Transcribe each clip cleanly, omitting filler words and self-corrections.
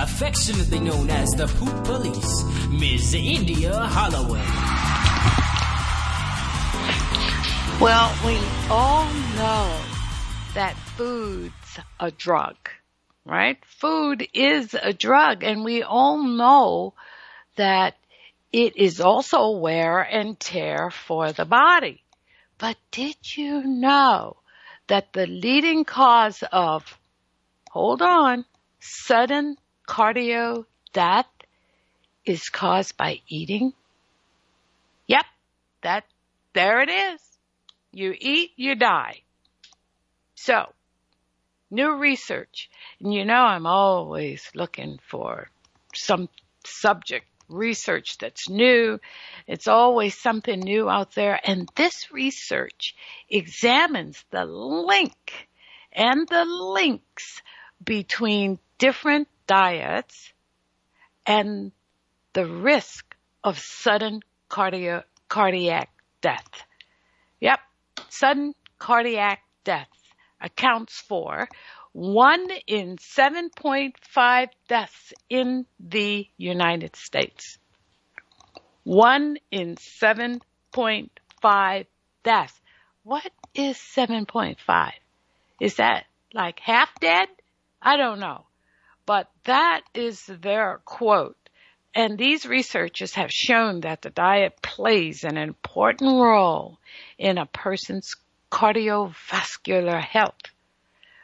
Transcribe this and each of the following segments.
Affectionately known as the Poop Police, Ms. India Holloway. Well, we all know that food's a drug, right? Food is a drug, and we all know that it is also wear and tear for the body. But did you know that the leading cause of, hold on, sudden cardio death is caused by eating? Yep, there it is. You eat, you die. So, new research. And you know I'm always looking for some subject research that's new. It's always something new out there. And this research examines the link and the links between different diets and the risk of sudden cardiac death. Yep, sudden cardiac death accounts for 1 in 7.5 deaths in the United States. 1 in 7.5 deaths. What is 7.5? Is that like half dead? I don't know. But that is their quote. And these researchers have shown that the diet plays an important role in a person's cardiovascular health.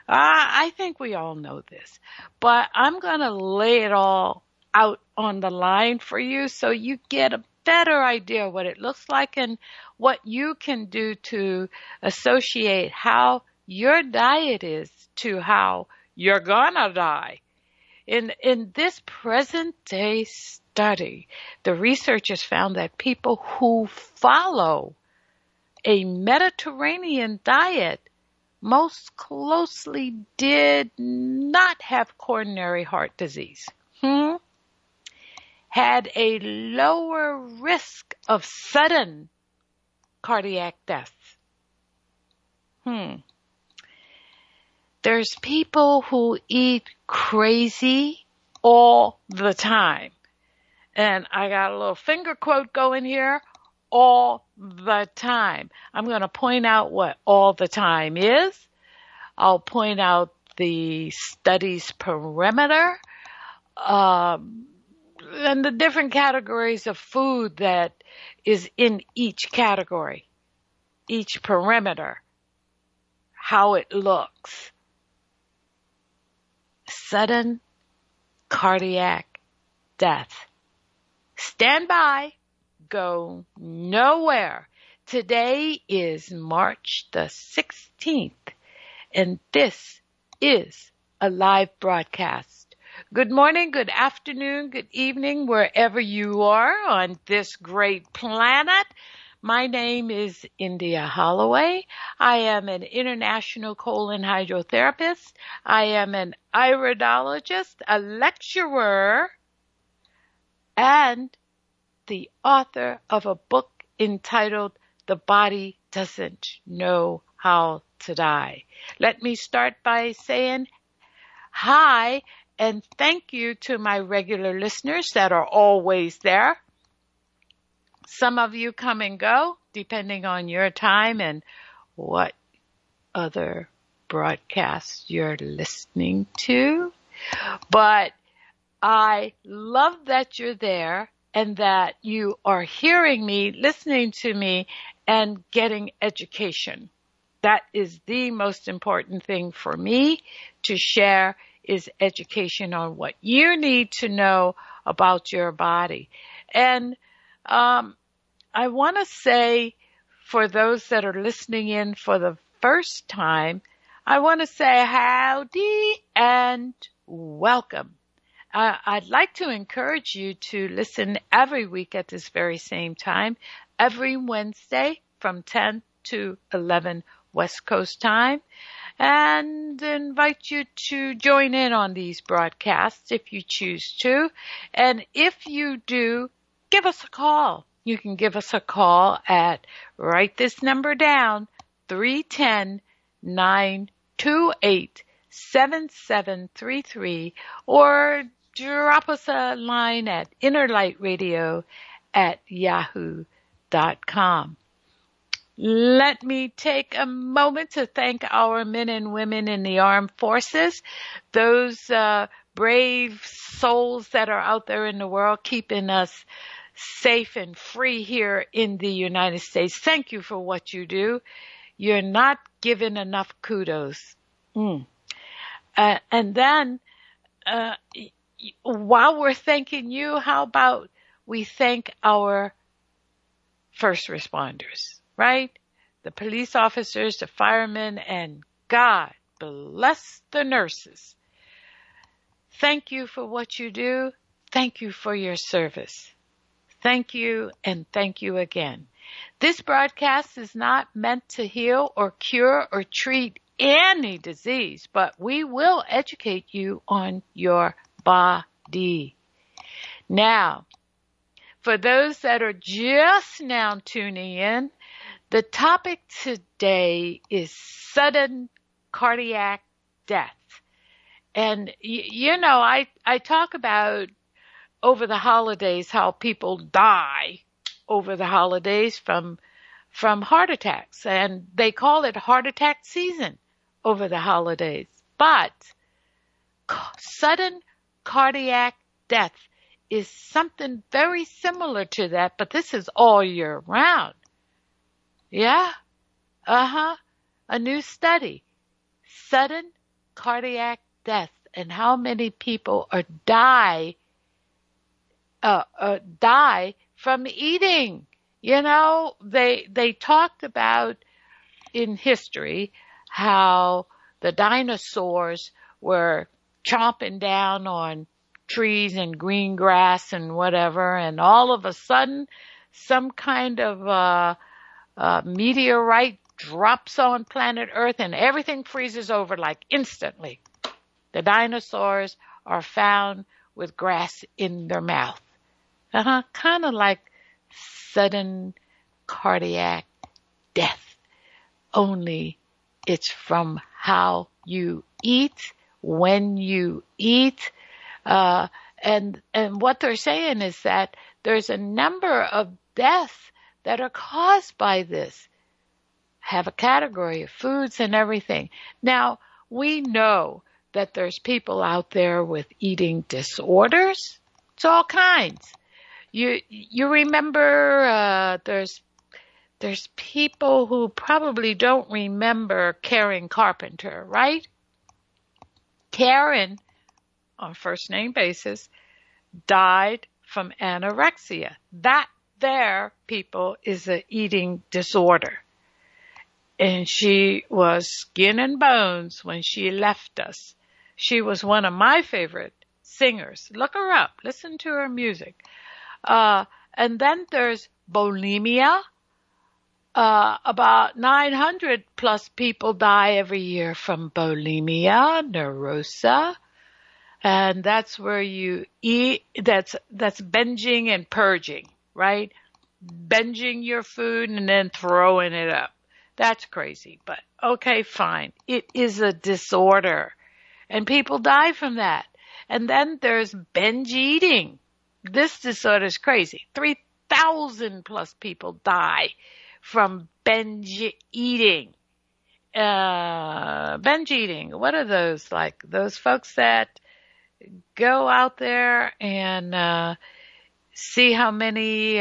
I think we all know this. But I'm going to lay it all out on the line for you so you get a better idea what it looks like and what you can do to associate how your diet is to how you're going to die. In this present-day study, the researchers found that people who follow a Mediterranean diet most closely did not have coronary heart disease, had a lower risk of sudden cardiac death. There's people who eat crazy all the time. And I got a little finger quote going here. All the time. I'm going to point out what all the time is. I'll point out the study's perimeter, and the different categories of food that is in each category, each perimeter, how it looks. Sudden cardiac death. Stand by. Go nowhere. Today is March the 16th, and this is a live broadcast. Good morning, good afternoon, good evening, wherever you are on this great planet. My name is India Holloway. I am an international colon hydrotherapist. I am an iridologist, a lecturer, and the author of a book entitled The Body Doesn't Know How to Die. Let me start by saying hi and thank you to my regular listeners that are always there. Some of you come and go, depending on your time and what other broadcasts you're listening to. But I love that you're there and that you are hearing me, listening to me, and getting education. That is the most important thing for me to share, is education on what you need to know about your body. And I want to say, for those that are listening in for the first time, I want to say howdy and welcome. I'd like to encourage you to listen every week at this very same time, every Wednesday from 10 to 11 West Coast time. and invite you to join in on these broadcasts if you choose to. And if you do, give us a call. You can give us a call at, write this number down, 310-928-7733, or drop us a line at innerlightradio@yahoo.com. Let me take a moment to thank our men and women in the armed forces, those brave souls that are out there in the world keeping us safe and free here in the United States. Thank you for what you do. You're not given enough kudos. And then while we're thanking you, how about we thank our first responders, right? The police officers, the firemen, and God bless the nurses. Thank you for what you do. Thank you for your service. Thank you, and thank you again. This broadcast is not meant to heal or cure or treat any disease, but we will educate you on your body. Now, for those that are just now tuning in, the topic today is sudden cardiac death. And, you know, I talk about over the holidays how people die over the holidays from heart attacks. And they call it heart attack season over the holidays. But sudden cardiac death is something very similar to that, but this is all year round. Yeah? A new study. Sudden cardiac death, and how many people are die from eating. You know, they talked about in history how the dinosaurs were chomping down on trees and green grass and whatever, and all of a sudden some kind of meteorite drops on planet Earth and everything freezes over like instantly. The dinosaurs are found with grass in their mouth. Kind of like sudden cardiac death, only it's from how you eat, when you eat. And what they're saying is that there's a number of deaths that are caused by this. Have a category of foods and everything. Now, we know that there's people out there with eating disorders. It's all kinds. You remember, there's people who probably don't remember Karen Carpenter, right? Karen, on first name basis, died from anorexia. That there, people, is an eating disorder. And she was skin and bones when she left us. She was one of my favorite singers. Look her up. Listen to her music. And then there's bulimia. About 900 plus people die every year from bulimia, nervosa. And that's where you eat, that's binging and purging, right? Binging your food and then throwing it up. That's crazy, but okay, fine. It is a disorder, and people die from that. And then there's binge eating. This disorder is crazy. 3,000 plus people die from binge eating. Binge eating. What are those like? Those folks that go out there and see how many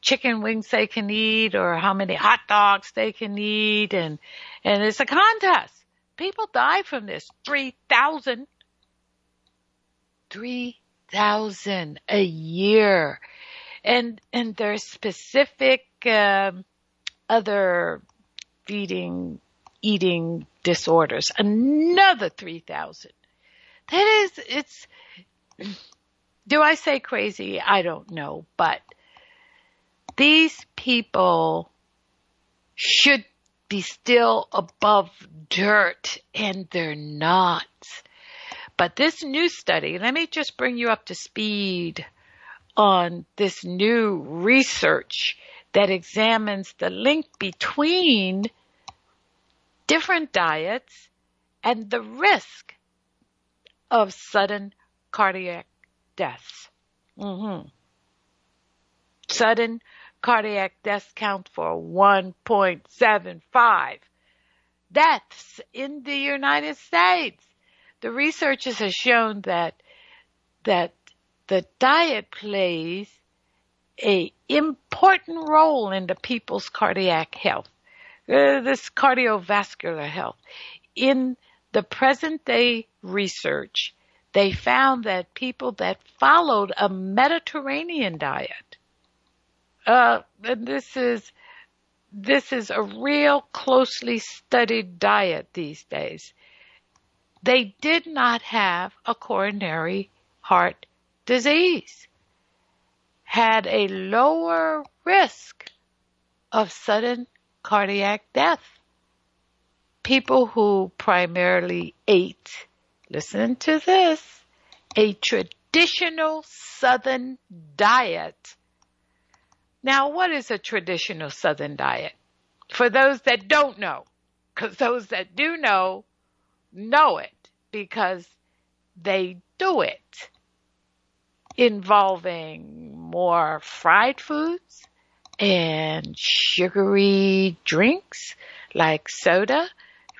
chicken wings they can eat or how many hot dogs they can eat. And it's a contest. People die from this. 3,000. 3,000 a year. And there's specific other eating disorders. Another 3,000. That is, do I say crazy? I don't know, but these people should be still above dirt, and they're not. But this new study, let me just bring you up to speed on this new research that examines the link between different diets and the risk of sudden cardiac deaths. Mm-hmm. Sudden cardiac deaths count for 1.75 deaths in the United States. The researchers have shown that the diet plays an important role in the people's cardiac health, this cardiovascular health. In the present-day research, they found that people that followed a Mediterranean diet, and this is a real closely studied diet these days, they did not have a coronary heart disease, had a lower risk of sudden cardiac death. People who primarily ate, listen to this, a traditional Southern diet. Now, what is a traditional Southern diet? For those that don't know, because those that do know it because they do it, involving more fried foods and sugary drinks like soda,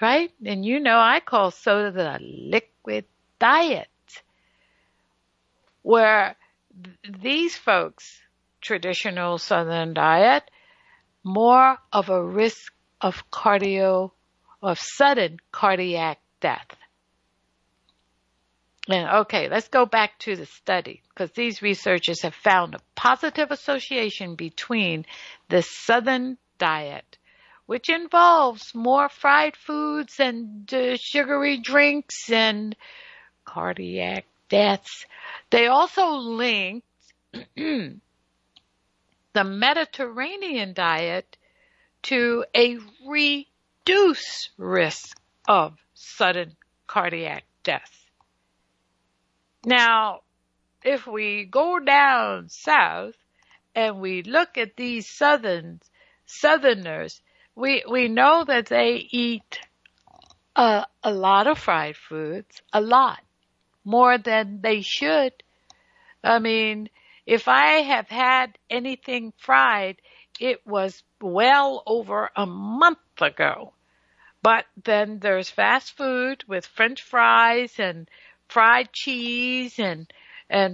right? And you know I call soda the liquid diet, where these folks, traditional Southern diet, more of a risk of sudden cardiac death. And okay, let's go back to the study, because these researchers have found a positive association between the Southern diet, which involves more fried foods and sugary drinks and cardiac deaths. They also linked the Mediterranean diet to a reduced risk of sudden cardiac death. Now, if we go down south and we look at these Southerners, we know that they eat a lot of fried foods, a lot, more than they should. I mean, if I have had anything fried, it was well over a month ago. But then there's fast food with French fries and fried cheese and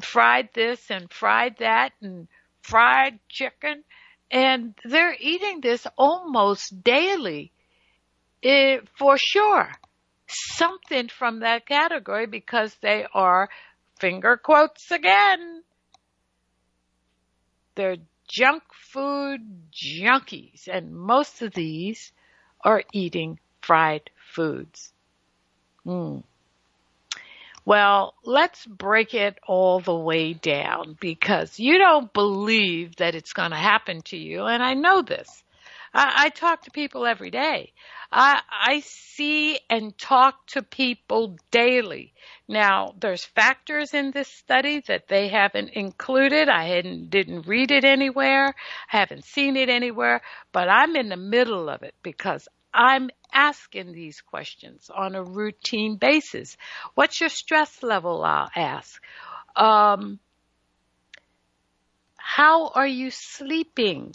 fried this and fried that and fried chicken. And they're eating this almost daily, for sure. Something from that category, because they are, finger quotes again, they're junk food junkies. And most of these are eating fried foods. Well, let's break it all the way down, because you don't believe that it's going to happen to you. And I know this. I talk to people every day. I see and talk to people daily. Now, there's factors in this study that they haven't included. I didn't read it anywhere. I haven't seen it anywhere. But I'm in the middle of it, because I'm asking these questions on a routine basis. What's your stress level? I'll ask. How are you sleeping?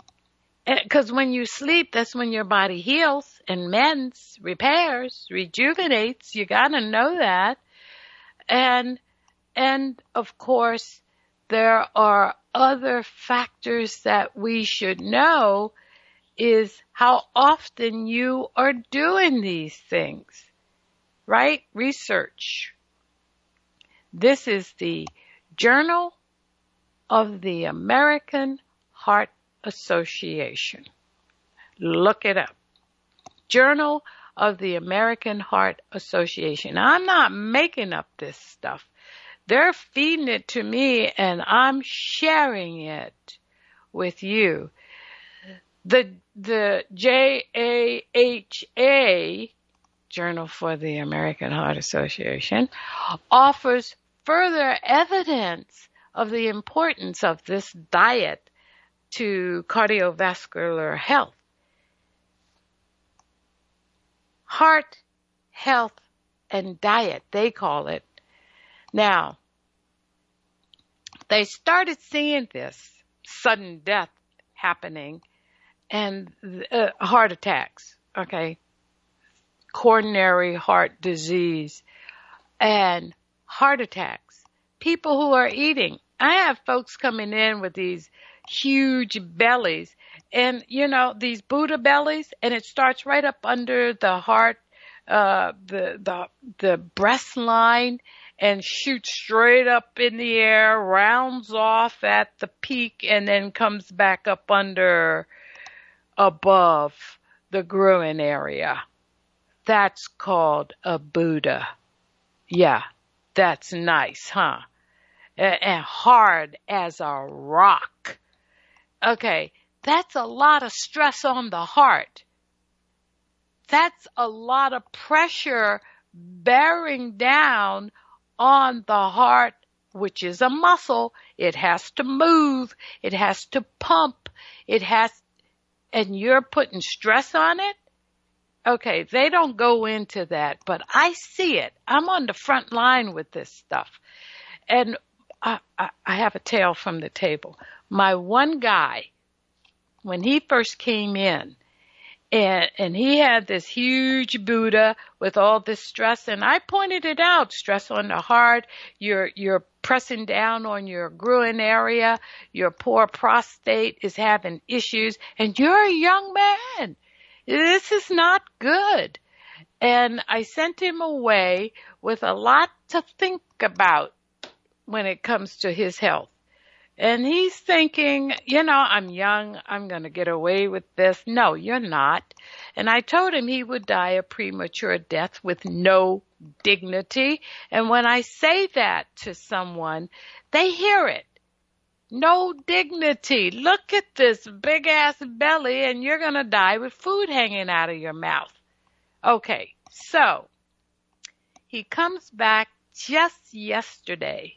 Because when you sleep, that's when your body heals and mends, repairs, rejuvenates. You got to know that. And of course, there are other factors that we should know, is how often you are doing these things, right? Research. This is the Journal of the American Heart Association. Look it up. Journal of the American Heart Association. I'm not making up this stuff. They're feeding it to me, and I'm sharing it with you. The JAHA, Journal for the American Heart Association, offers further evidence of the importance of this diet to cardiovascular health. Heart health and diet, they call it. Now, they started seeing this sudden death happening and heart attacks, okay, coronary heart disease and heart attacks. People who are eating. I have folks coming in with these huge bellies and, you know, these Buddha bellies, and it starts right up under the heart, the breast line, and shoots straight up in the air, rounds off at the peak, and then comes back up under, above the groin area. That's called a Buddha. Yeah, that's nice, huh? And hard as a rock. Okay, that's a lot of stress on the heart. That's a lot of pressure bearing down on the heart, which is a muscle. It has to move. It has to pump. It has, and you're putting stress on it? Okay, they don't go into that, but I see it. I'm on the front line with this stuff. And I have a tale from the table. My one guy, when he first came in, and he had this huge Buddha with all this stress, and I pointed it out, stress on the heart, you're pressing down on your groin area, your poor prostate is having issues, and you're a young man. This is not good. And I sent him away with a lot to think about when it comes to his health. And he's thinking, you know, I'm young, I'm going to get away with this. No, you're not. And I told him he would die a premature death with no dignity. And when I say that to someone, they hear it. No dignity. Look at this big ass belly, and you're going to die with food hanging out of your mouth. Okay, so he comes back just yesterday.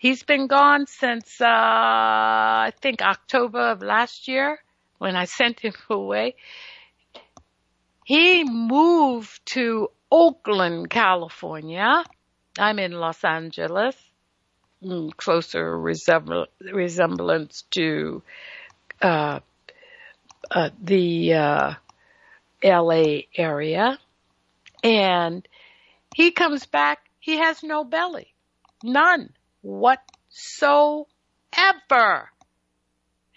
He's been gone since, I think October of last year when I sent him away. He moved to Oakland, California. I'm in Los Angeles, closer resemblance to the LA area. And he comes back, he has no belly, none whatsoever.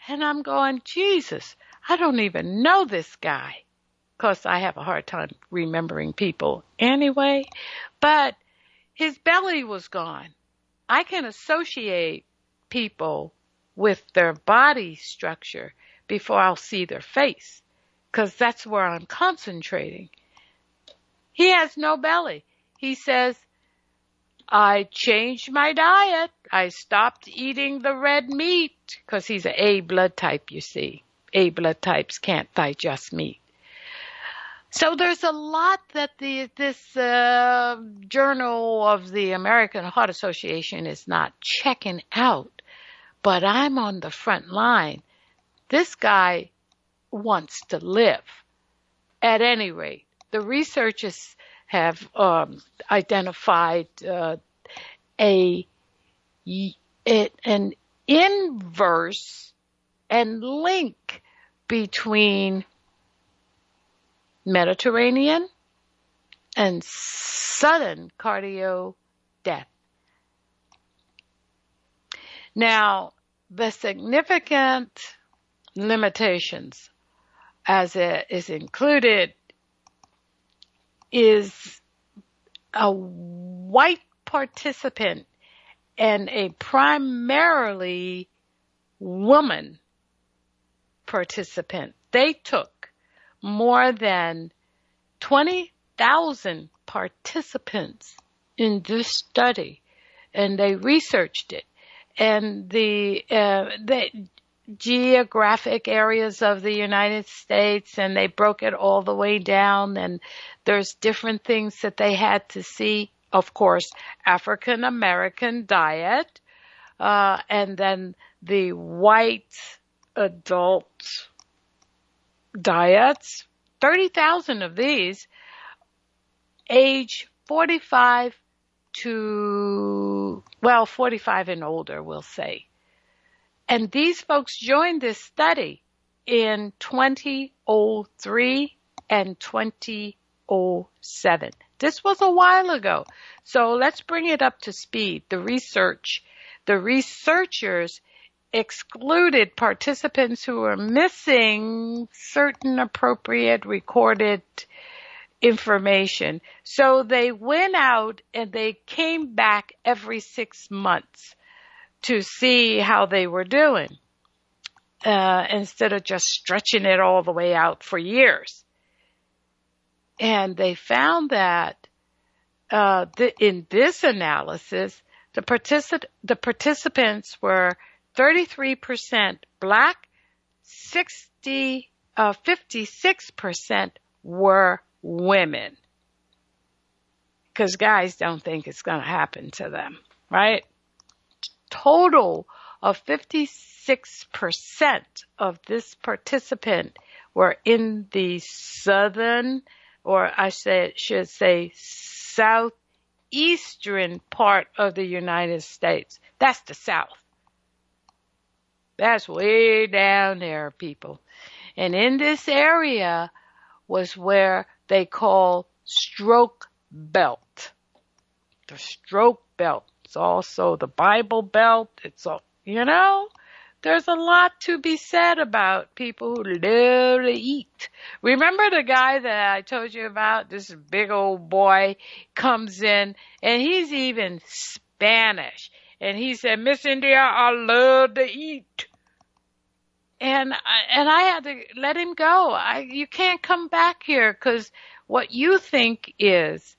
And I'm going, Jesus, I don't even know this guy, because I have a hard time remembering people anyway. But his belly was gone. I can associate people with their body structure before I'll see their face, because that's where I'm concentrating. He has no belly. He says, I changed my diet. I stopped eating the red meat, because he's an A blood type, you see. A blood types can't digest meat. So there's a lot that this Journal of the American Heart Association is not checking out, but I'm on the front line. This guy wants to live. At any rate, the researchers have identified an inverse and link between Mediterranean and sudden cardio death. Now, the significant limitations, as it is included, is a white participant and a primarily woman participant. They took more than 20,000 participants in this study, and they researched it. And geographic areas of the United States, and they broke it all the way down, and there's different things that they had to see. Of course, African American diet, and then the white adult diets, 30,000 of these, age 45 to, well, 45 and older, we'll say. And these folks joined this study in 2003 and 2007. This was a while ago. So let's bring it up to speed. The researchers excluded participants who were missing certain appropriate recorded information. So they went out and they came back every 6 months to see how they were doing, instead of just stretching it all the way out for years. And they found that in this analysis, the participants were 33% Black, 56% were women. Because guys don't think it's going to happen to them, right? Total of 56% of this participant were in the southern, or I should say southeastern part of the United States. That's the South. That's way down there, people. And in this area was where they call stroke belt. The stroke belt. It's also the Bible Belt. It's all, you know, there's a lot to be said about people who love to eat. Remember the guy that I told you about? This big old boy comes in, and he's even Spanish. And he said, "Miss India, I love to eat." And I had to let him go. You can't come back here, because what you think is,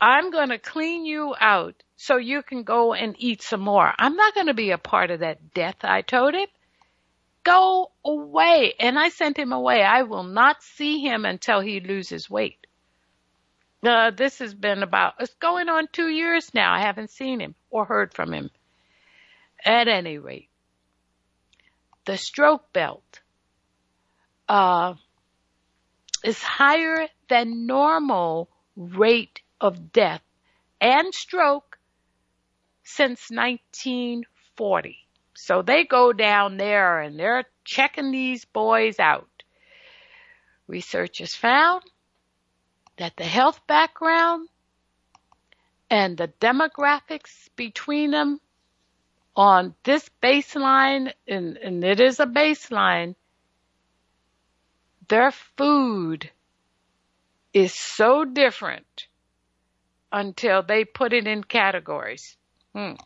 I'm going to clean you out so you can go and eat some more. I'm not going to be a part of that death, I told him. Go away. And I sent him away. I will not see him until he loses weight. This has been about, it's going on 2 years now. I haven't seen him or heard from him. At any rate, the stroke belt is higher than normal rate of death and stroke since 1940. So they go down there and they're checking these boys out. Researchers found that the health background and the demographics between them on this baseline, and it is a baseline, their food is so different until they put it in categories. And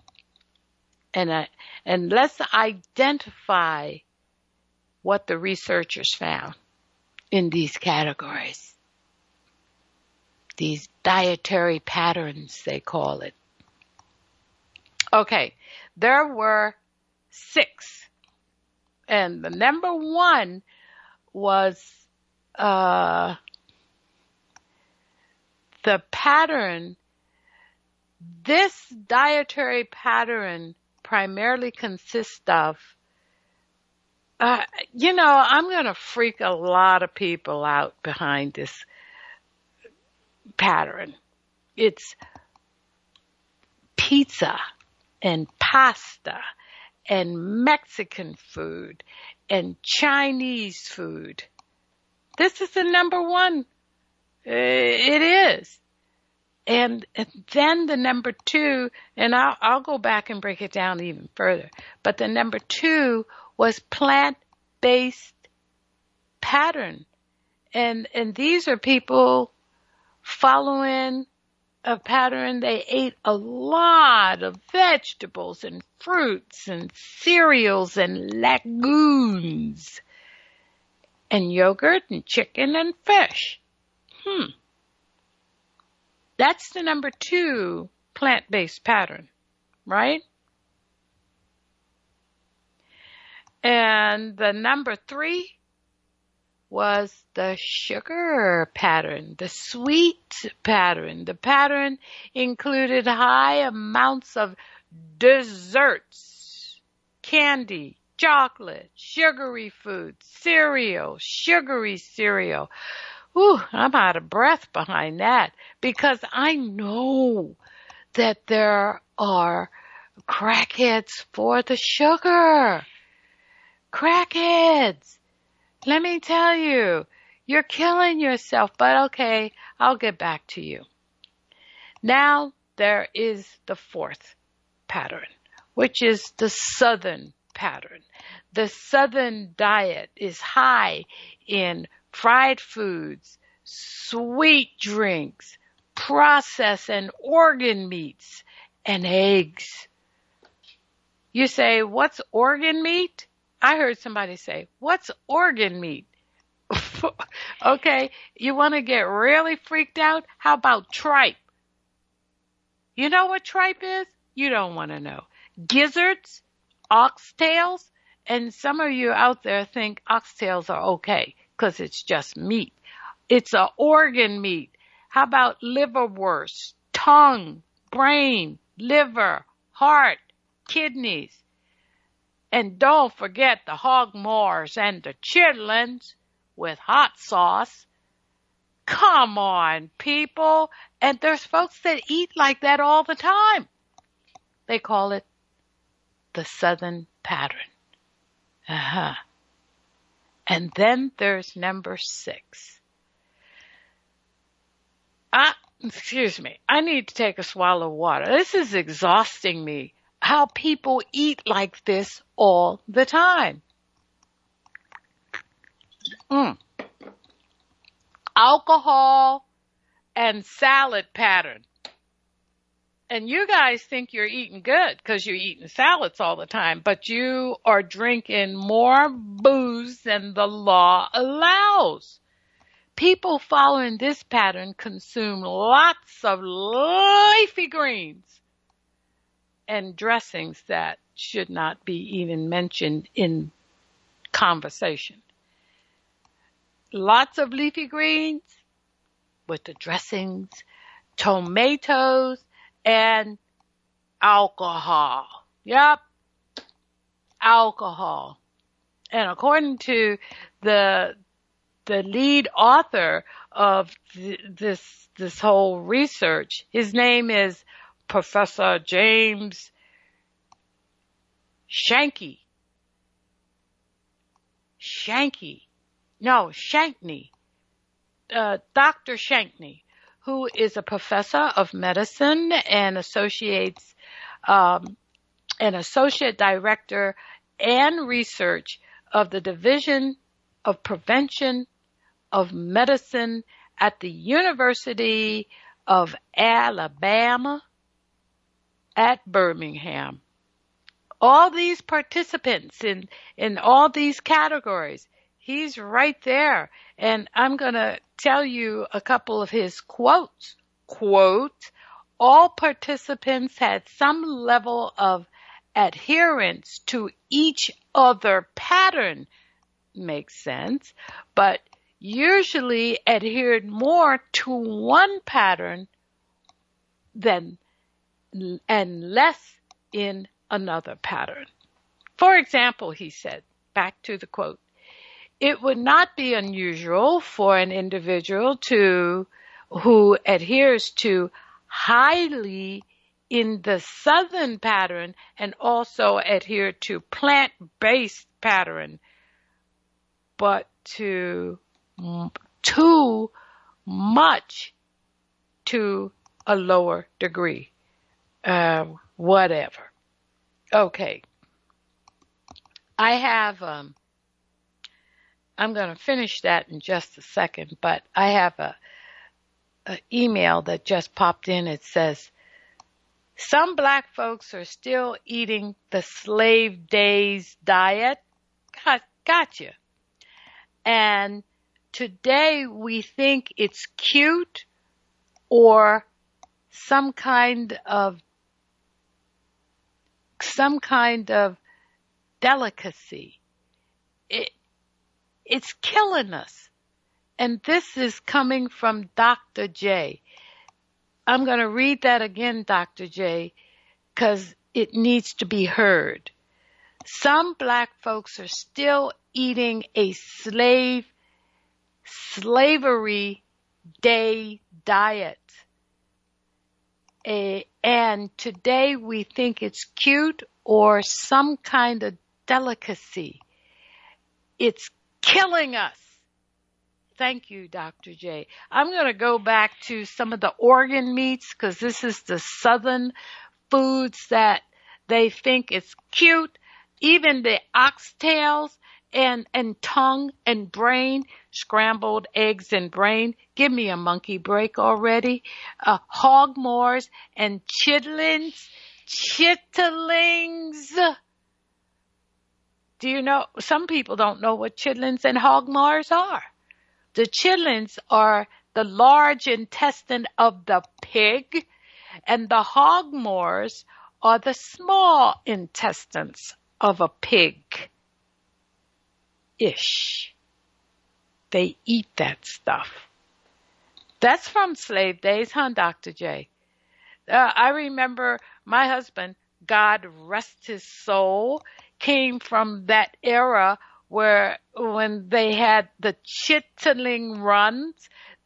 let's identify what the researchers found in these categories. These dietary patterns, they call it. Okay, there were 6. And the number one was the pattern. This dietary pattern primarily consists of, I'm going to freak a lot of people out behind this pattern. It's pizza and pasta and Mexican food and Chinese food. This is the number one. It is. And then the number two, and I'll go back and break it down even further, but the number two was plant-based pattern. And these are people following a pattern. They ate a lot of vegetables and fruits and cereals and legumes and yogurt and chicken and fish. That's the number two plant-based pattern, right? And the number 3 was the sugar pattern, the sweet pattern. The pattern included high amounts of desserts, candy, chocolate, sugary food, cereal, sugary cereal. Ooh, I'm out of breath behind that, because I know that there are crackheads for the sugar. Crackheads. Let me tell you, you're killing yourself, but okay, I'll get back to you. Now there is the 4th pattern, which is the Southern pattern. The Southern diet is high in fried foods, sweet drinks, processed and organ meats, and eggs. You say, what's organ meat? I heard somebody say, what's organ meat? Okay, you want to get really freaked out? How about tripe? You know what tripe is? You don't want to know. Gizzards, oxtails, and some of you out there think oxtails are okay because it's just meat. It's an organ meat. How about liverwurst, tongue, brain, liver, heart, kidneys? And don't forget the hog maws and the chitlins with hot sauce. Come on, people. And there's folks that eat like that all the time. They call it the Southern pattern. Uh-huh. And then there's number 6. Excuse me. I need to take a swallow of water. This is exhausting me. How people eat like this all the time. Alcohol and salad pattern. And you guys think you're eating good because you're eating salads all the time, but you are drinking more booze than the law allows. People following this pattern consume lots of leafy greens and dressings that should not be even mentioned in conversation. Lots of leafy greens with the dressings, tomatoes, and alcohol. Yep, alcohol. And according to the lead author of this whole research, his name is Professor James Shanky. Shankney. Dr. Shankney, who is a professor of medicine and associate director and research of the Division of Prevention of Medicine at the University of Alabama at Birmingham. All these participants in all these categories, he's right there. And I'm going to tell you a couple of his quotes. Quote, all participants had some level of adherence to each other pattern. Makes sense. But usually adhered more to one pattern and less in another pattern. For example, he said, back to the quote, it would not be unusual for an individual who adheres to highly in the Southern pattern and also adhere to plant-based pattern, but to too much to a lower degree. Whatever. Okay. I have, I'm going to finish that in just a second, but I have an email that just popped in. It says, some black folks are still eating the slave days diet. Gotcha. And today we think it's cute or some kind of delicacy. it's killing us. And this is coming from Dr. J. I'm going to read that again, Dr. J, because it needs to be heard. Some black folks are still eating a slavery day diet. And today we think it's cute or some kind of delicacy. It's killing us. Thank you, Dr. J. I'm going to go back to some of the organ meats because this is the southern foods that they think it's cute. Even the oxtails and tongue and brain, scrambled eggs and brain. Give me a monkey break already. Hog maws and chitterlings. Do you know? Some people don't know what chitterlings and hog maws are. The chitterlings are the large intestine of the pig, and the hog maws are the small intestines of a pig-ish. They eat that stuff. That's from slave days, huh, Dr. J? I remember my husband, God rest his soul, came from that era where when they had the chitterling runs,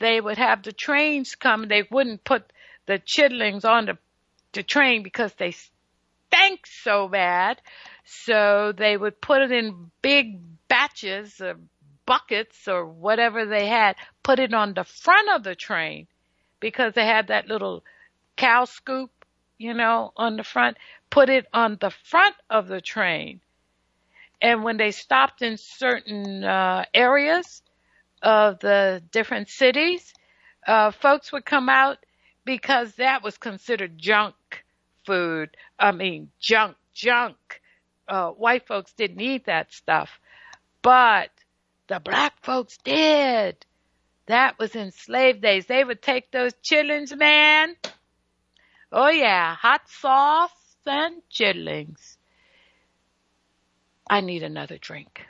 they would have the trains come. They wouldn't put the chitterlings on the train because they stank so bad. So they would put it in big batches or buckets or whatever they had, put it on the front of the train because they had that little cow scoop, you know, on the front, put it on the front of the train. And when they stopped in certain areas of the different cities, folks would come out because that was considered junk food. I mean, junk. White folks didn't eat that stuff. But the black folks did. That was in slave days. They would take those chitterlings, man. Oh, yeah, hot sauce and chitterlings. I need another drink.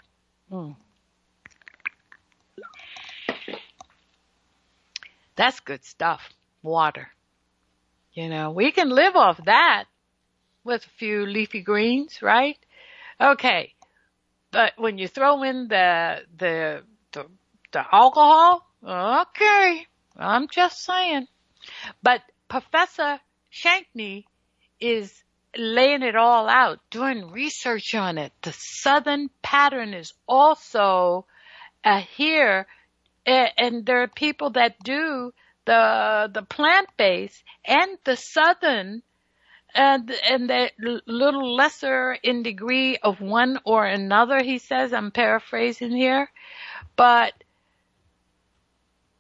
That's good stuff. Water. You know, we can live off that with a few leafy greens, right? Okay. But when you throw in the alcohol, okay. I'm just saying. But Professor Shankney is laying it all out, doing research on it. The southern pattern is also here, and there are people that do the plant-based and the southern, and they're little lesser in degree of one or another, he says. I'm paraphrasing here. But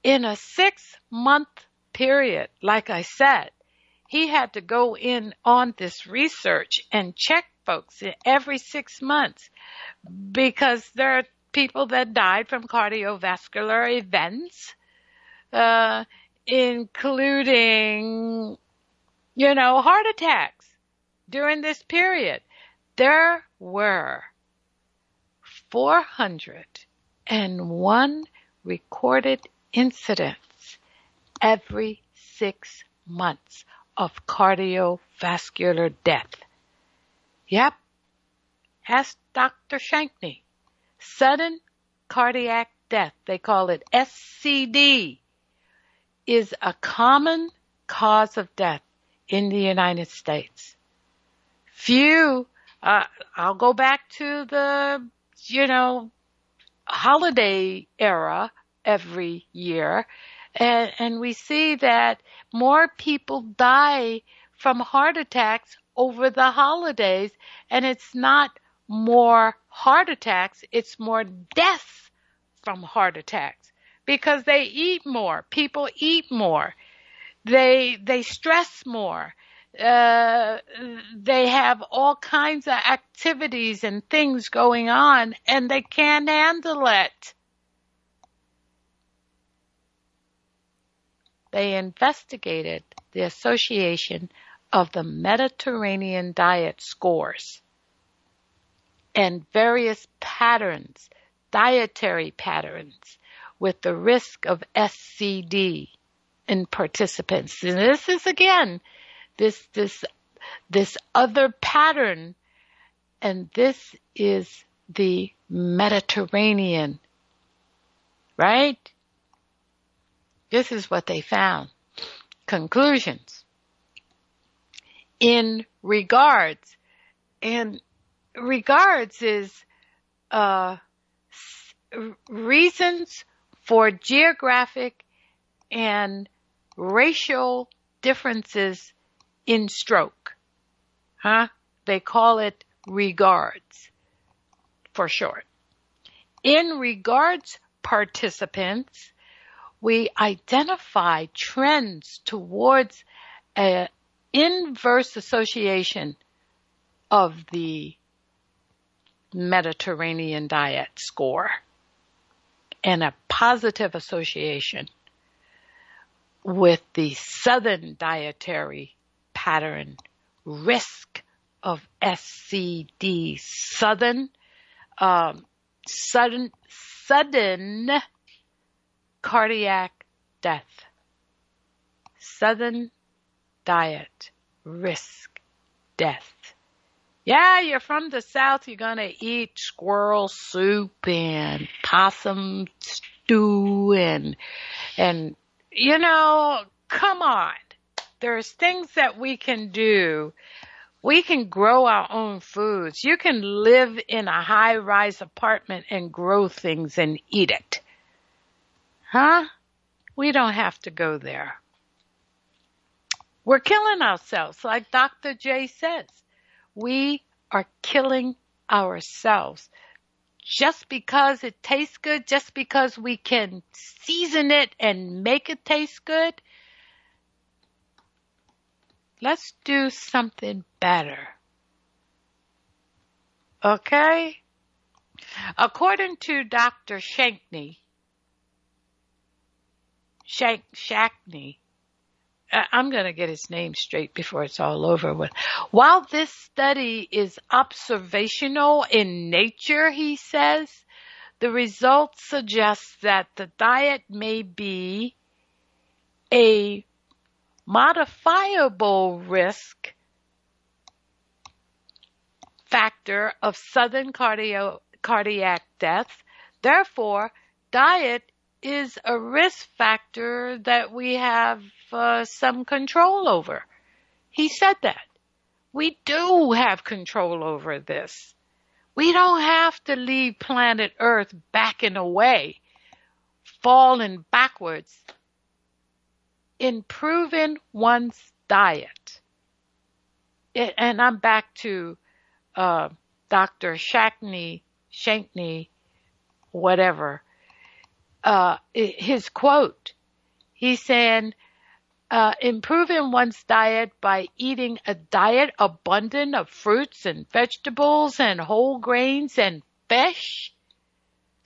in a 6-month period, like I said, he had to go in on this research and check folks every 6 months because there are people that died from cardiovascular events, including, you know, heart attacks during this period. There were 401 recorded incidents every 6 months of cardiovascular death. Yep. Ask Dr. Shankney. Sudden cardiac death, they call it SCD, is a common cause of death in the United States. Few, I'll go back to the, you know, holiday era every year. And we see that more people die from heart attacks over the holidays. And it's not more heart attacks. It's more deaths from heart attacks because they eat more. People eat more. They stress more. They have all kinds of activities and things going on, and they can't handle it. They investigated the association of the Mediterranean diet scores and various patterns dietary patterns with the risk of SCD in participants. And this is, again, this other pattern, and this is the Mediterranean, right? This is what they found. Conclusions. In regards, and regards is reasons for geographic and racial differences in stroke. They call it regards for short. In regards participants, we identify trends towards an inverse association of the Mediterranean diet score and a positive association with the Southern dietary pattern risk of SCD, sudden cardiac death, Southern diet risk death. Yeah, you're from the South, you're going to eat squirrel soup and possum stew and you know, come on. There's things that we can do. We can grow our own foods. You can live in a high-rise apartment and grow things and eat it. We don't have to go there. We're killing ourselves, like Dr. J says. We are killing ourselves. Just because it tastes good, just because we can season it and make it taste good, let's do something better. Okay? According to Dr. Shankney, I'm going to get his name straight before it's all over with. While this study is observational in nature, he says, the results suggest that the diet may be a modifiable risk factor of sudden cardiac death. Therefore, diet is a risk factor that we have some control over. He said that. We do have control over this. We don't have to leave planet Earth backing away, falling backwards. Improving one's diet. And I'm back to Dr. Shankney, whatever. His quote. He's saying, improving one's diet by eating a diet abundant of fruits and vegetables and whole grains and fish,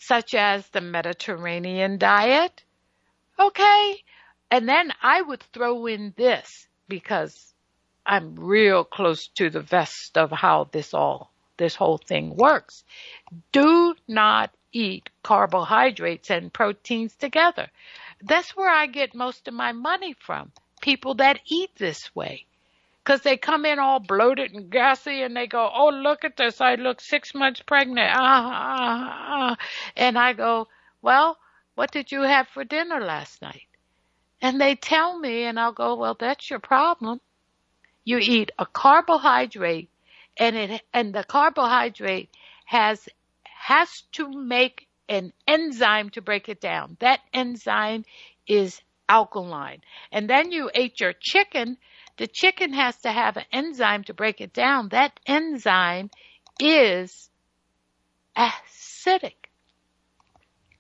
such as the Mediterranean diet. Okay. And then I would throw in this, because I'm real close to the vest of how this whole thing works. Do not eat carbohydrates and proteins together. That's where I get most of my money from, people that eat this way. Because they come in all bloated and gassy and they go, oh, look at this. I look 6 months pregnant. And I go, well, what did you have for dinner last night? And they tell me, and I'll go, well, that's your problem. You eat a carbohydrate, and the carbohydrate has to make an enzyme to break it down. That enzyme is alkaline. And then you ate your chicken. The chicken has to have an enzyme to break it down. That enzyme is acidic.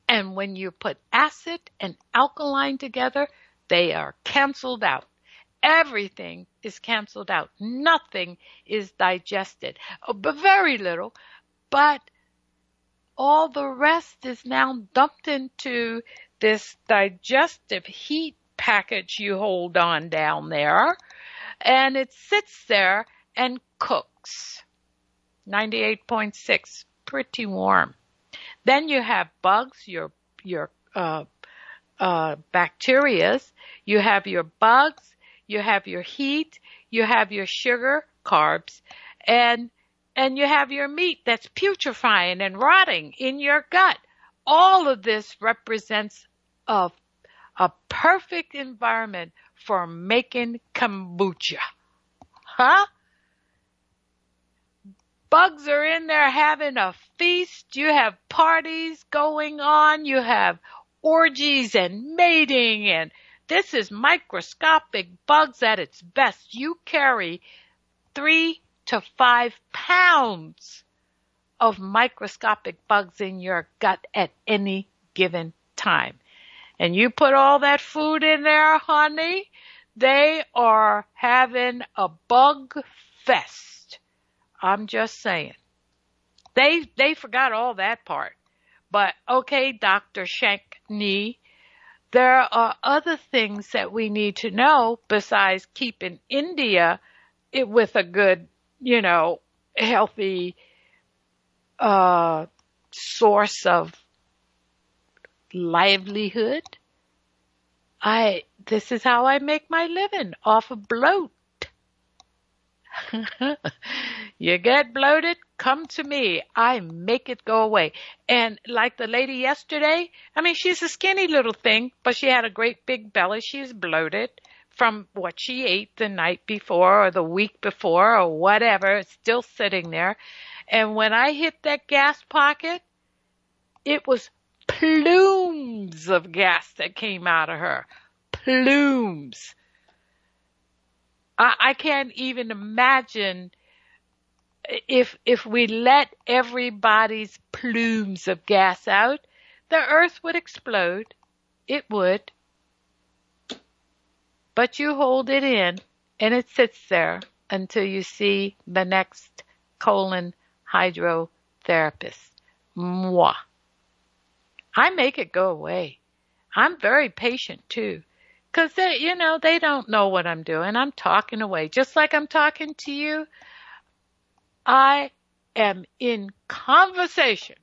And when you put acid and alkaline together, they are canceled out. Everything is canceled out. Nothing is digested. But very little. But all the rest is now dumped into this digestive heat package you hold on down there. And it sits there and cooks. 98.6. Pretty warm. Then you have bugs, your bacteria, you have your bugs, you have your heat, you have your sugar, carbs, and you have your meat that's putrefying and rotting in your gut. All of this represents a perfect environment for making kombucha. Huh? Bugs are in there having a feast. You have parties going on. You have orgies and mating. And this is microscopic bugs at its best. You carry 3 to 5 pounds of microscopic bugs in your gut at any given time. And you put all that food in there, honey, they are having a bug fest. I'm just saying. They forgot all that part. But okay, Dr. Shankney, there are other things that we need to know besides keeping India with a good, healthy source of livelihood. This is how I make my living, off of bloat. You get bloated, come to me. I make it go away. And like the lady yesterday, she's a skinny little thing, but she had a great big belly. She's bloated from what she ate the night before or the week before or whatever. It's still sitting there. And when I hit that gas pocket, it was plumes of gas that came out of her. Plumes. I can't even imagine if we let everybody's plumes of gas out, the earth would explode. It would. But you hold it in, and it sits there until you see the next colon hydrotherapist. Moi. I make it go away. I'm very patient, too, because they don't know what I'm doing. I'm talking away. Just like I'm talking to you, I am in conversation,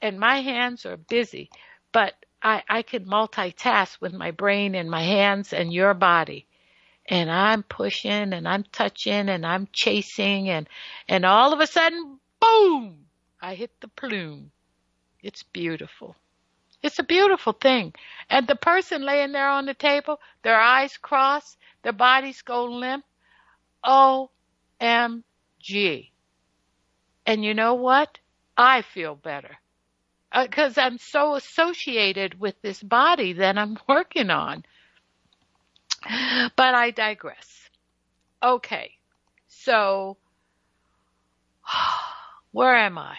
and my hands are busy, but I can multitask with my brain and my hands and your body. And I'm pushing, and I'm touching, and I'm chasing, and all of a sudden, boom, I hit the plume. It's beautiful. It's a beautiful thing. And the person laying there on the table, their eyes cross, their bodies go limp. OMG. And you know what? I feel better. Because I'm so associated with this body that I'm working on. But I digress. Okay. So, where am I?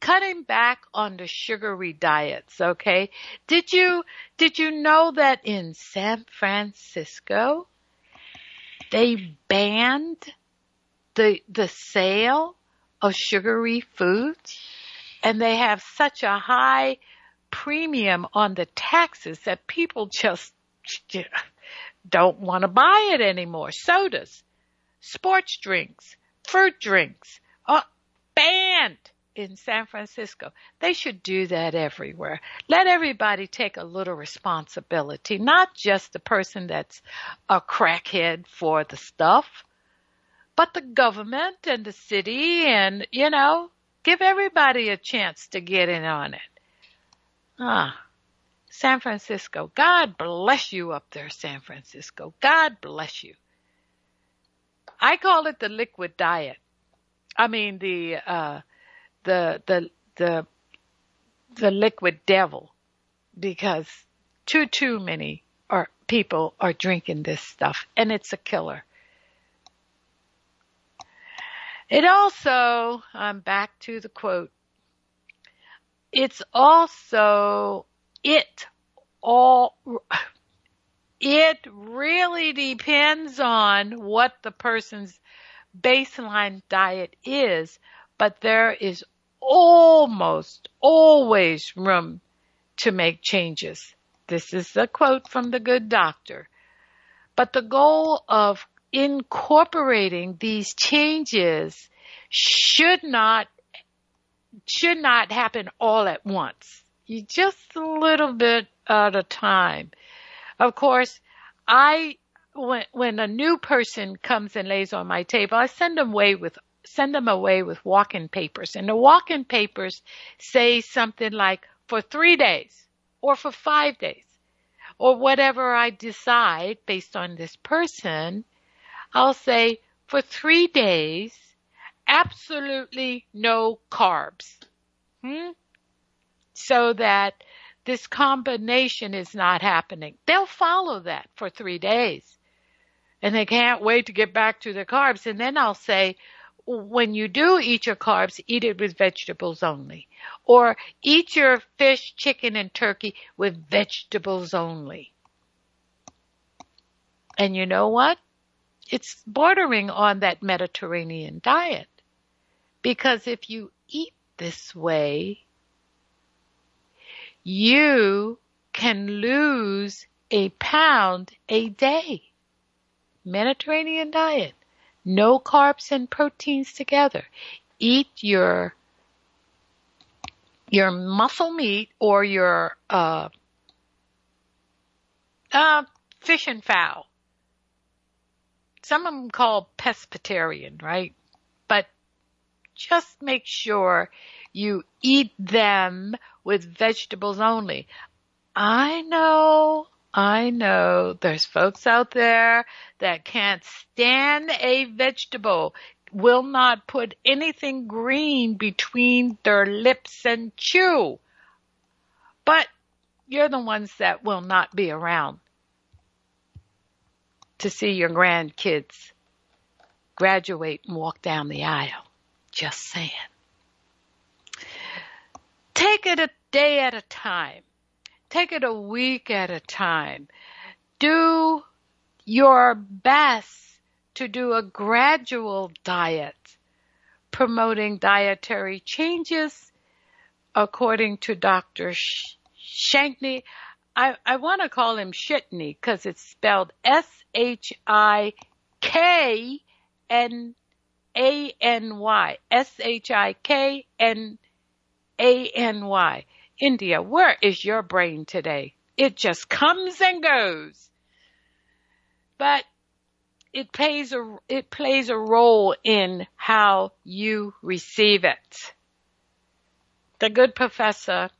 Cutting back on the sugary diets, okay? Did you know that in San Francisco, they banned the sale of sugary foods? And they have such a high premium on the taxes that people just don't want to buy it anymore. Sodas, sports drinks, fruit drinks, are banned. In San Francisco. They should do that everywhere. Let everybody take a little responsibility, not just the person that's a crackhead for the stuff, but the government and the city and, give everybody a chance to get in on it. San Francisco. God bless you up there, San Francisco. God bless you. I call it the liquid diet. The liquid devil, because too many people are drinking this stuff, and it's a killer. It also, I'm back to the quote, it really depends on what the person's baseline diet is. But there is almost always room to make changes. This is a quote from the good doctor. But the goal of incorporating these changes should not should not happen all at once. You just a little bit at a time. Of course, when a new person comes and lays on my table, I send them away with walk-in papers. And the walk-in papers say something like for 3 days or for 5 days or whatever I decide based on this person. I'll say for 3 days, absolutely no carbs. So that this combination is not happening. They'll follow that for 3 days. And they can't wait to get back to the carbs. And then I'll say, when you do eat your carbs, eat it with vegetables only. Or eat your fish, chicken, and turkey with vegetables only. And you know what? It's bordering on that Mediterranean diet. Because if you eat this way, you can lose a pound a day. Mediterranean diet. No carbs and proteins together. Eat your muscle meat or your fish and fowl. Some of them called pescatarian, right? But just make sure you eat them with vegetables only. I know there's folks out there that can't stand a vegetable, will not put anything green between their lips and chew. But you're the ones that will not be around to see your grandkids graduate and walk down the aisle. Just saying. Take it a day at a time. Take it a week at a time. Do your best to do a gradual diet, promoting dietary changes according to Dr. Shankney. I want to call him Shikany because it's spelled S-H-I-K-N-A-N-Y. S-H-I-K-N-A-N-Y. India, where is your brain today? It just comes and goes. But it plays a role in how you receive it. The good professor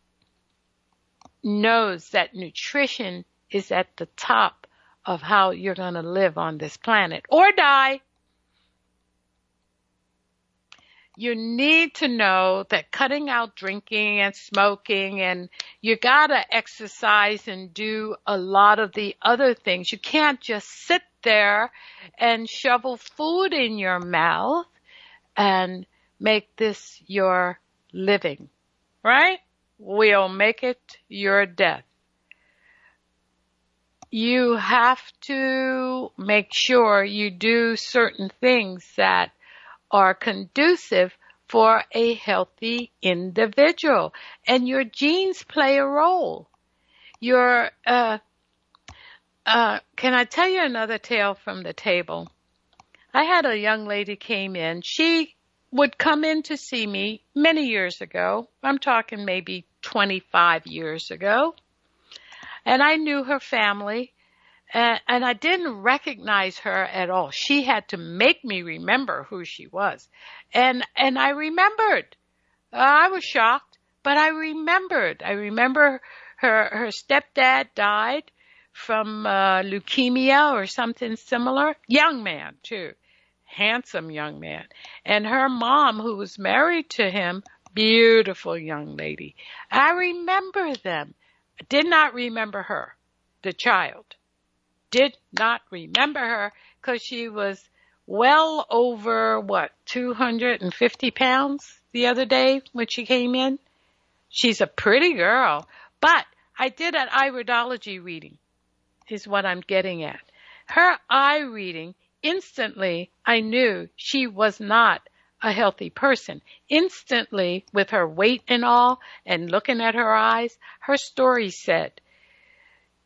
knows that nutrition is at the top of how you're going to live on this planet or die. You need to know that cutting out drinking and smoking, and you gotta exercise and do a lot of the other things. You can't just sit there and shovel food in your mouth and make this your living, right? We'll make it your death. You have to make sure you do certain things that are conducive for a healthy individual. And your genes play a role. Can I tell you another tale from the table? I had a young lady came in. She would come in to see me many years ago. I'm talking maybe 25 years ago. And I knew her family. And I didn't recognize her at all. She had to make me remember who she was. And I remembered. I was shocked, but I remembered. I remember her stepdad died from leukemia or something similar. Young man, too. Handsome young man. And her mom, who was married to him, beautiful young lady. I remember them. I did not remember her, the child. Did not remember her because she was well over, 250 pounds the other day when she came in. She's a pretty girl. But I did an eye readology reading is what I'm getting at. Her eye reading, instantly I knew she was not a healthy person. Instantly, with her weight and all, and looking at her eyes, her story said,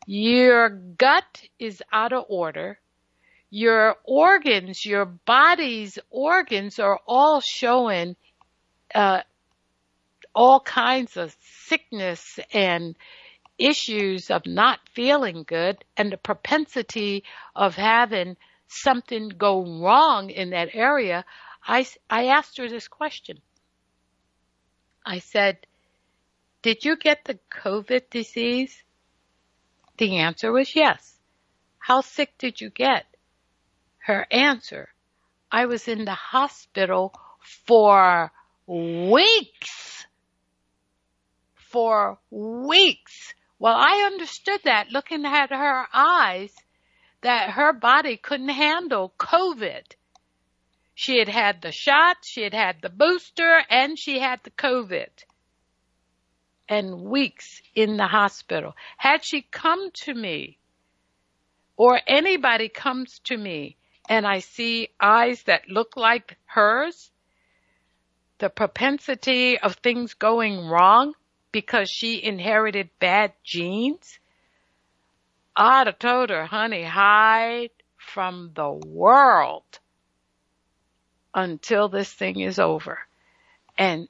your gut is out of order. Your organs, your body's organs are all showing all kinds of sickness and issues of not feeling good, and the propensity of having something go wrong in that area, I asked her this question. I said, did you get the COVID disease? The answer was yes. How sick did you get? Her answer, I was in the hospital for weeks. For weeks. Well, I understood that looking at her eyes, that her body couldn't handle COVID. She had had the shot, she had had the booster, and she had the COVID. And weeks in the hospital. Had she come to me, or anybody comes to me, and I see eyes that look like hers, the propensity of things going wrong because she inherited bad genes, I'd have told her, honey, hide from the world until this thing is over. And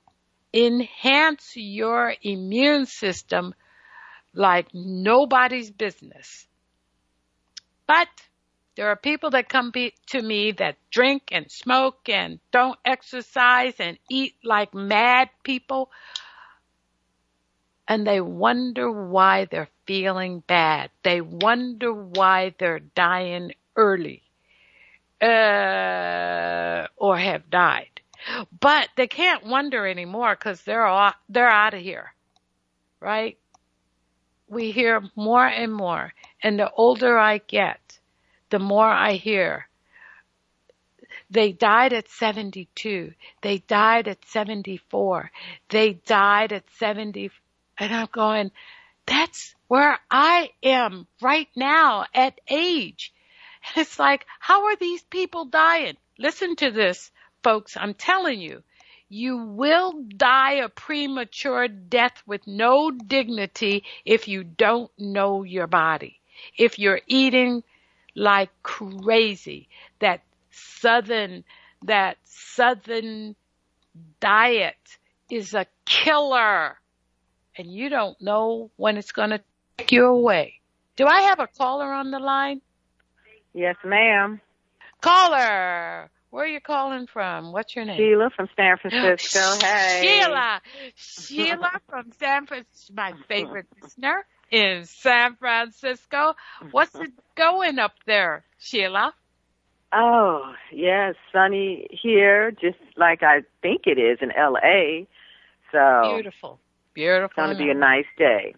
enhance your immune system like nobody's business. But there are people that come to me that drink and smoke and don't exercise and eat like mad people, and they wonder why they're feeling bad. They wonder why they're dying early or have died. But they can't wonder anymore because they're out of here, right? We hear more and more, and the older I get, the more I hear, they died at 72, they died at 74, they died at 70, and I'm going, that's where I am right now at age. And it's like, how are these people dying? Listen to this, folks, I'm telling you, you will die a premature death with no dignity if you don't know your body. If you're eating like crazy, that southern diet is a killer, and you don't know when it's going to take you away. Do I have a caller on the line? Yes, ma'am. Caller, where are you calling from? What's your name? Sheila from San Francisco. Hey, Sheila from San Francisco, my favorite listener. In San Francisco. What's it going up there, Sheila? Oh, yes, sunny here, just like I think it is in L.A. So beautiful, beautiful. It's going to be a nice day.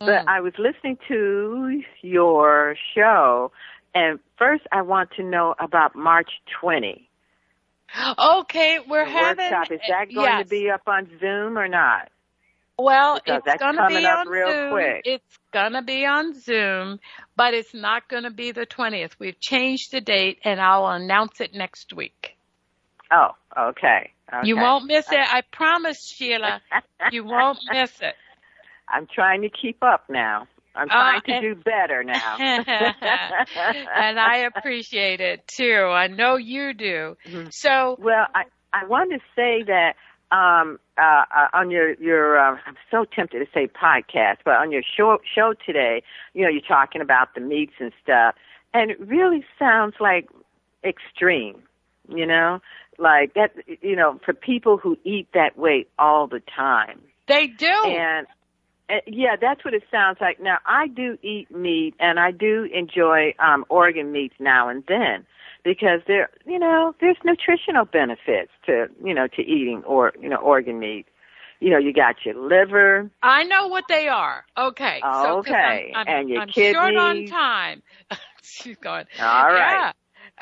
Mm. But I was listening to your show, and first I want to know about March 20. Okay, we're having workshop. Is that going to be up on Zoom or not? Well, it's going to be on Zoom. It's going to be on Zoom, but it's not going to be the 20th. We've changed the date, and I'll announce it next week. Oh, okay. You won't miss it. I promise, Sheila, you won't miss it. I'm trying to keep up now. I'm trying to do better now. And I appreciate it, too. I know you do. Mm-hmm. So, well, I want to say that on your I'm so tempted to say podcast, but on your show today, you know, you're talking about the meats and stuff, and it really sounds like extreme, you know, like that, you know, for people who eat that way all the time. They do. And yeah, that's what it sounds like. Now, I do eat meat, and I do enjoy organ meats now and then, because there, you know, there's nutritional benefits to, you know, to eating or, you know, organ meat. You know, you got your liver. I know what they are. Okay. Okay. So, and your kidneys. I'm short on time. She's going. All right.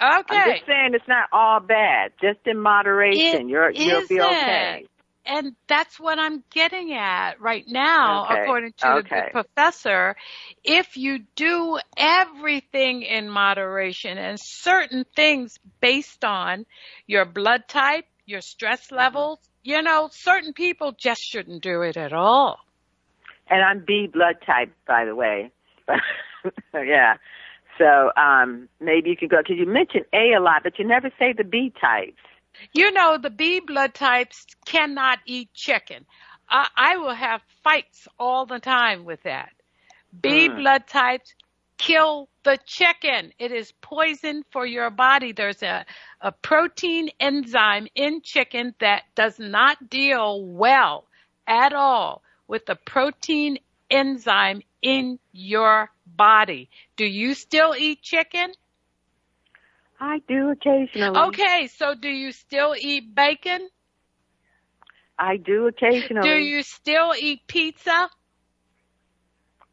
Yeah. Okay. I'm just saying it's not all bad. Just in moderation. You'll be okay. And that's what I'm getting at right now, according to the professor. If you do everything in moderation and certain things based on your blood type, your stress levels, you know, certain people just shouldn't do it at all. And I'm B blood type, by the way. Yeah. So maybe you could go, because you mentioned A a lot, but you never say the B types. You know, the B blood types cannot eat chicken. I will have fights all the time with that. B blood types, kill the chicken. It is poison for your body. There's a protein enzyme in chicken that does not deal well at all with the protein enzyme in your body. Do you still eat chicken? I do occasionally. Okay, so do you still eat bacon? I do occasionally. Do you still eat pizza?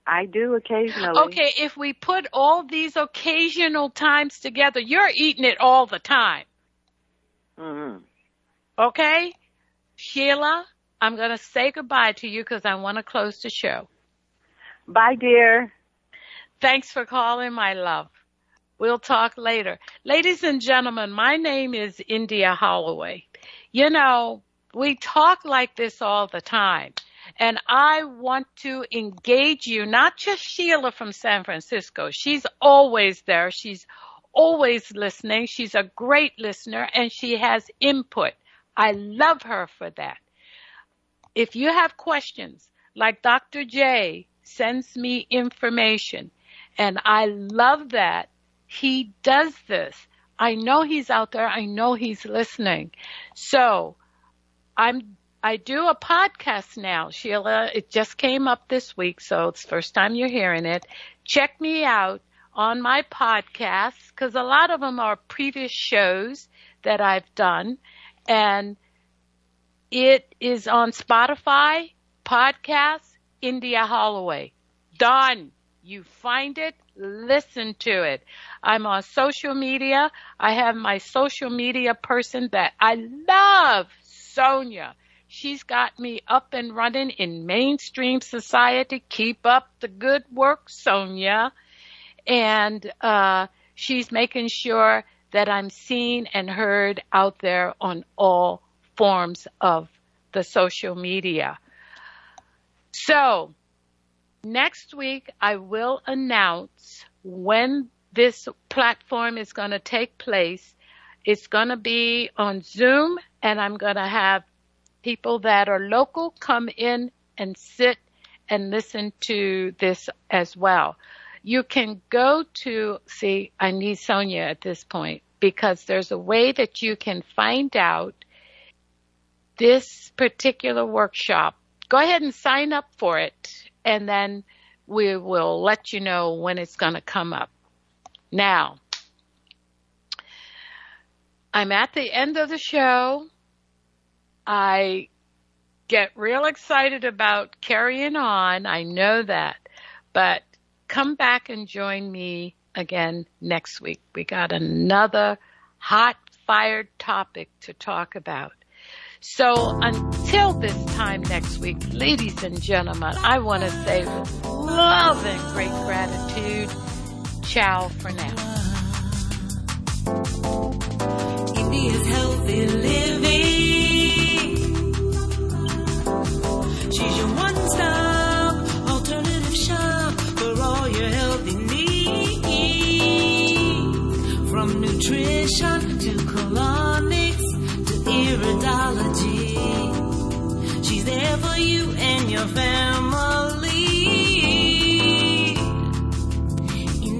I do occasionally. Okay, if we put all these occasional times together, you're eating it all the time. Mm-hmm. Okay? Sheila, I'm going to say goodbye to you because I want to close the show. Bye, dear. Thanks for calling, my love. We'll talk later. Ladies and gentlemen, my name is India Holloway. You know, we talk like this all the time, and I want to engage you, not just Sheila from San Francisco. She's always there. She's always listening. She's a great listener, and she has input. I love her for that. If you have questions, like Dr. J sends me information, and I love that. He does this. I know he's out there. I know he's listening. So I do a podcast now, Sheila. It just came up this week, so it's the first time you're hearing it. Check me out on my podcasts, because a lot of them are previous shows that I've done. And it is on Spotify, podcasts, India Holloway. Done. You find it. Listen to it. I'm on social media. I have my social media person that I love, Sonia. She's got me up and running in mainstream society. Keep up the good work, Sonia. And she's making sure that I'm seen and heard out there on all forms of the social media. So next week, I will announce when this platform is going to take place. It's going to be on Zoom, and I'm going to have people that are local come in and sit and listen to this as well. You can go to, see, I need Sonia at this point, because there's a way that you can find out this particular workshop. Go ahead and sign up for it, and then we will let you know when it's going to come up. Now, I'm at the end of the show. I get real excited about carrying on. I know that. But come back and join me again next week. We got another hot, fired topic to talk about. So until this time next week, ladies and gentlemen, I want to say with love and great gratitude, ciao for now. India's healthy living. She's your one-stop alternative shop for all your healthy needs. From nutrition to colonics, iridology. She's there for you and your family.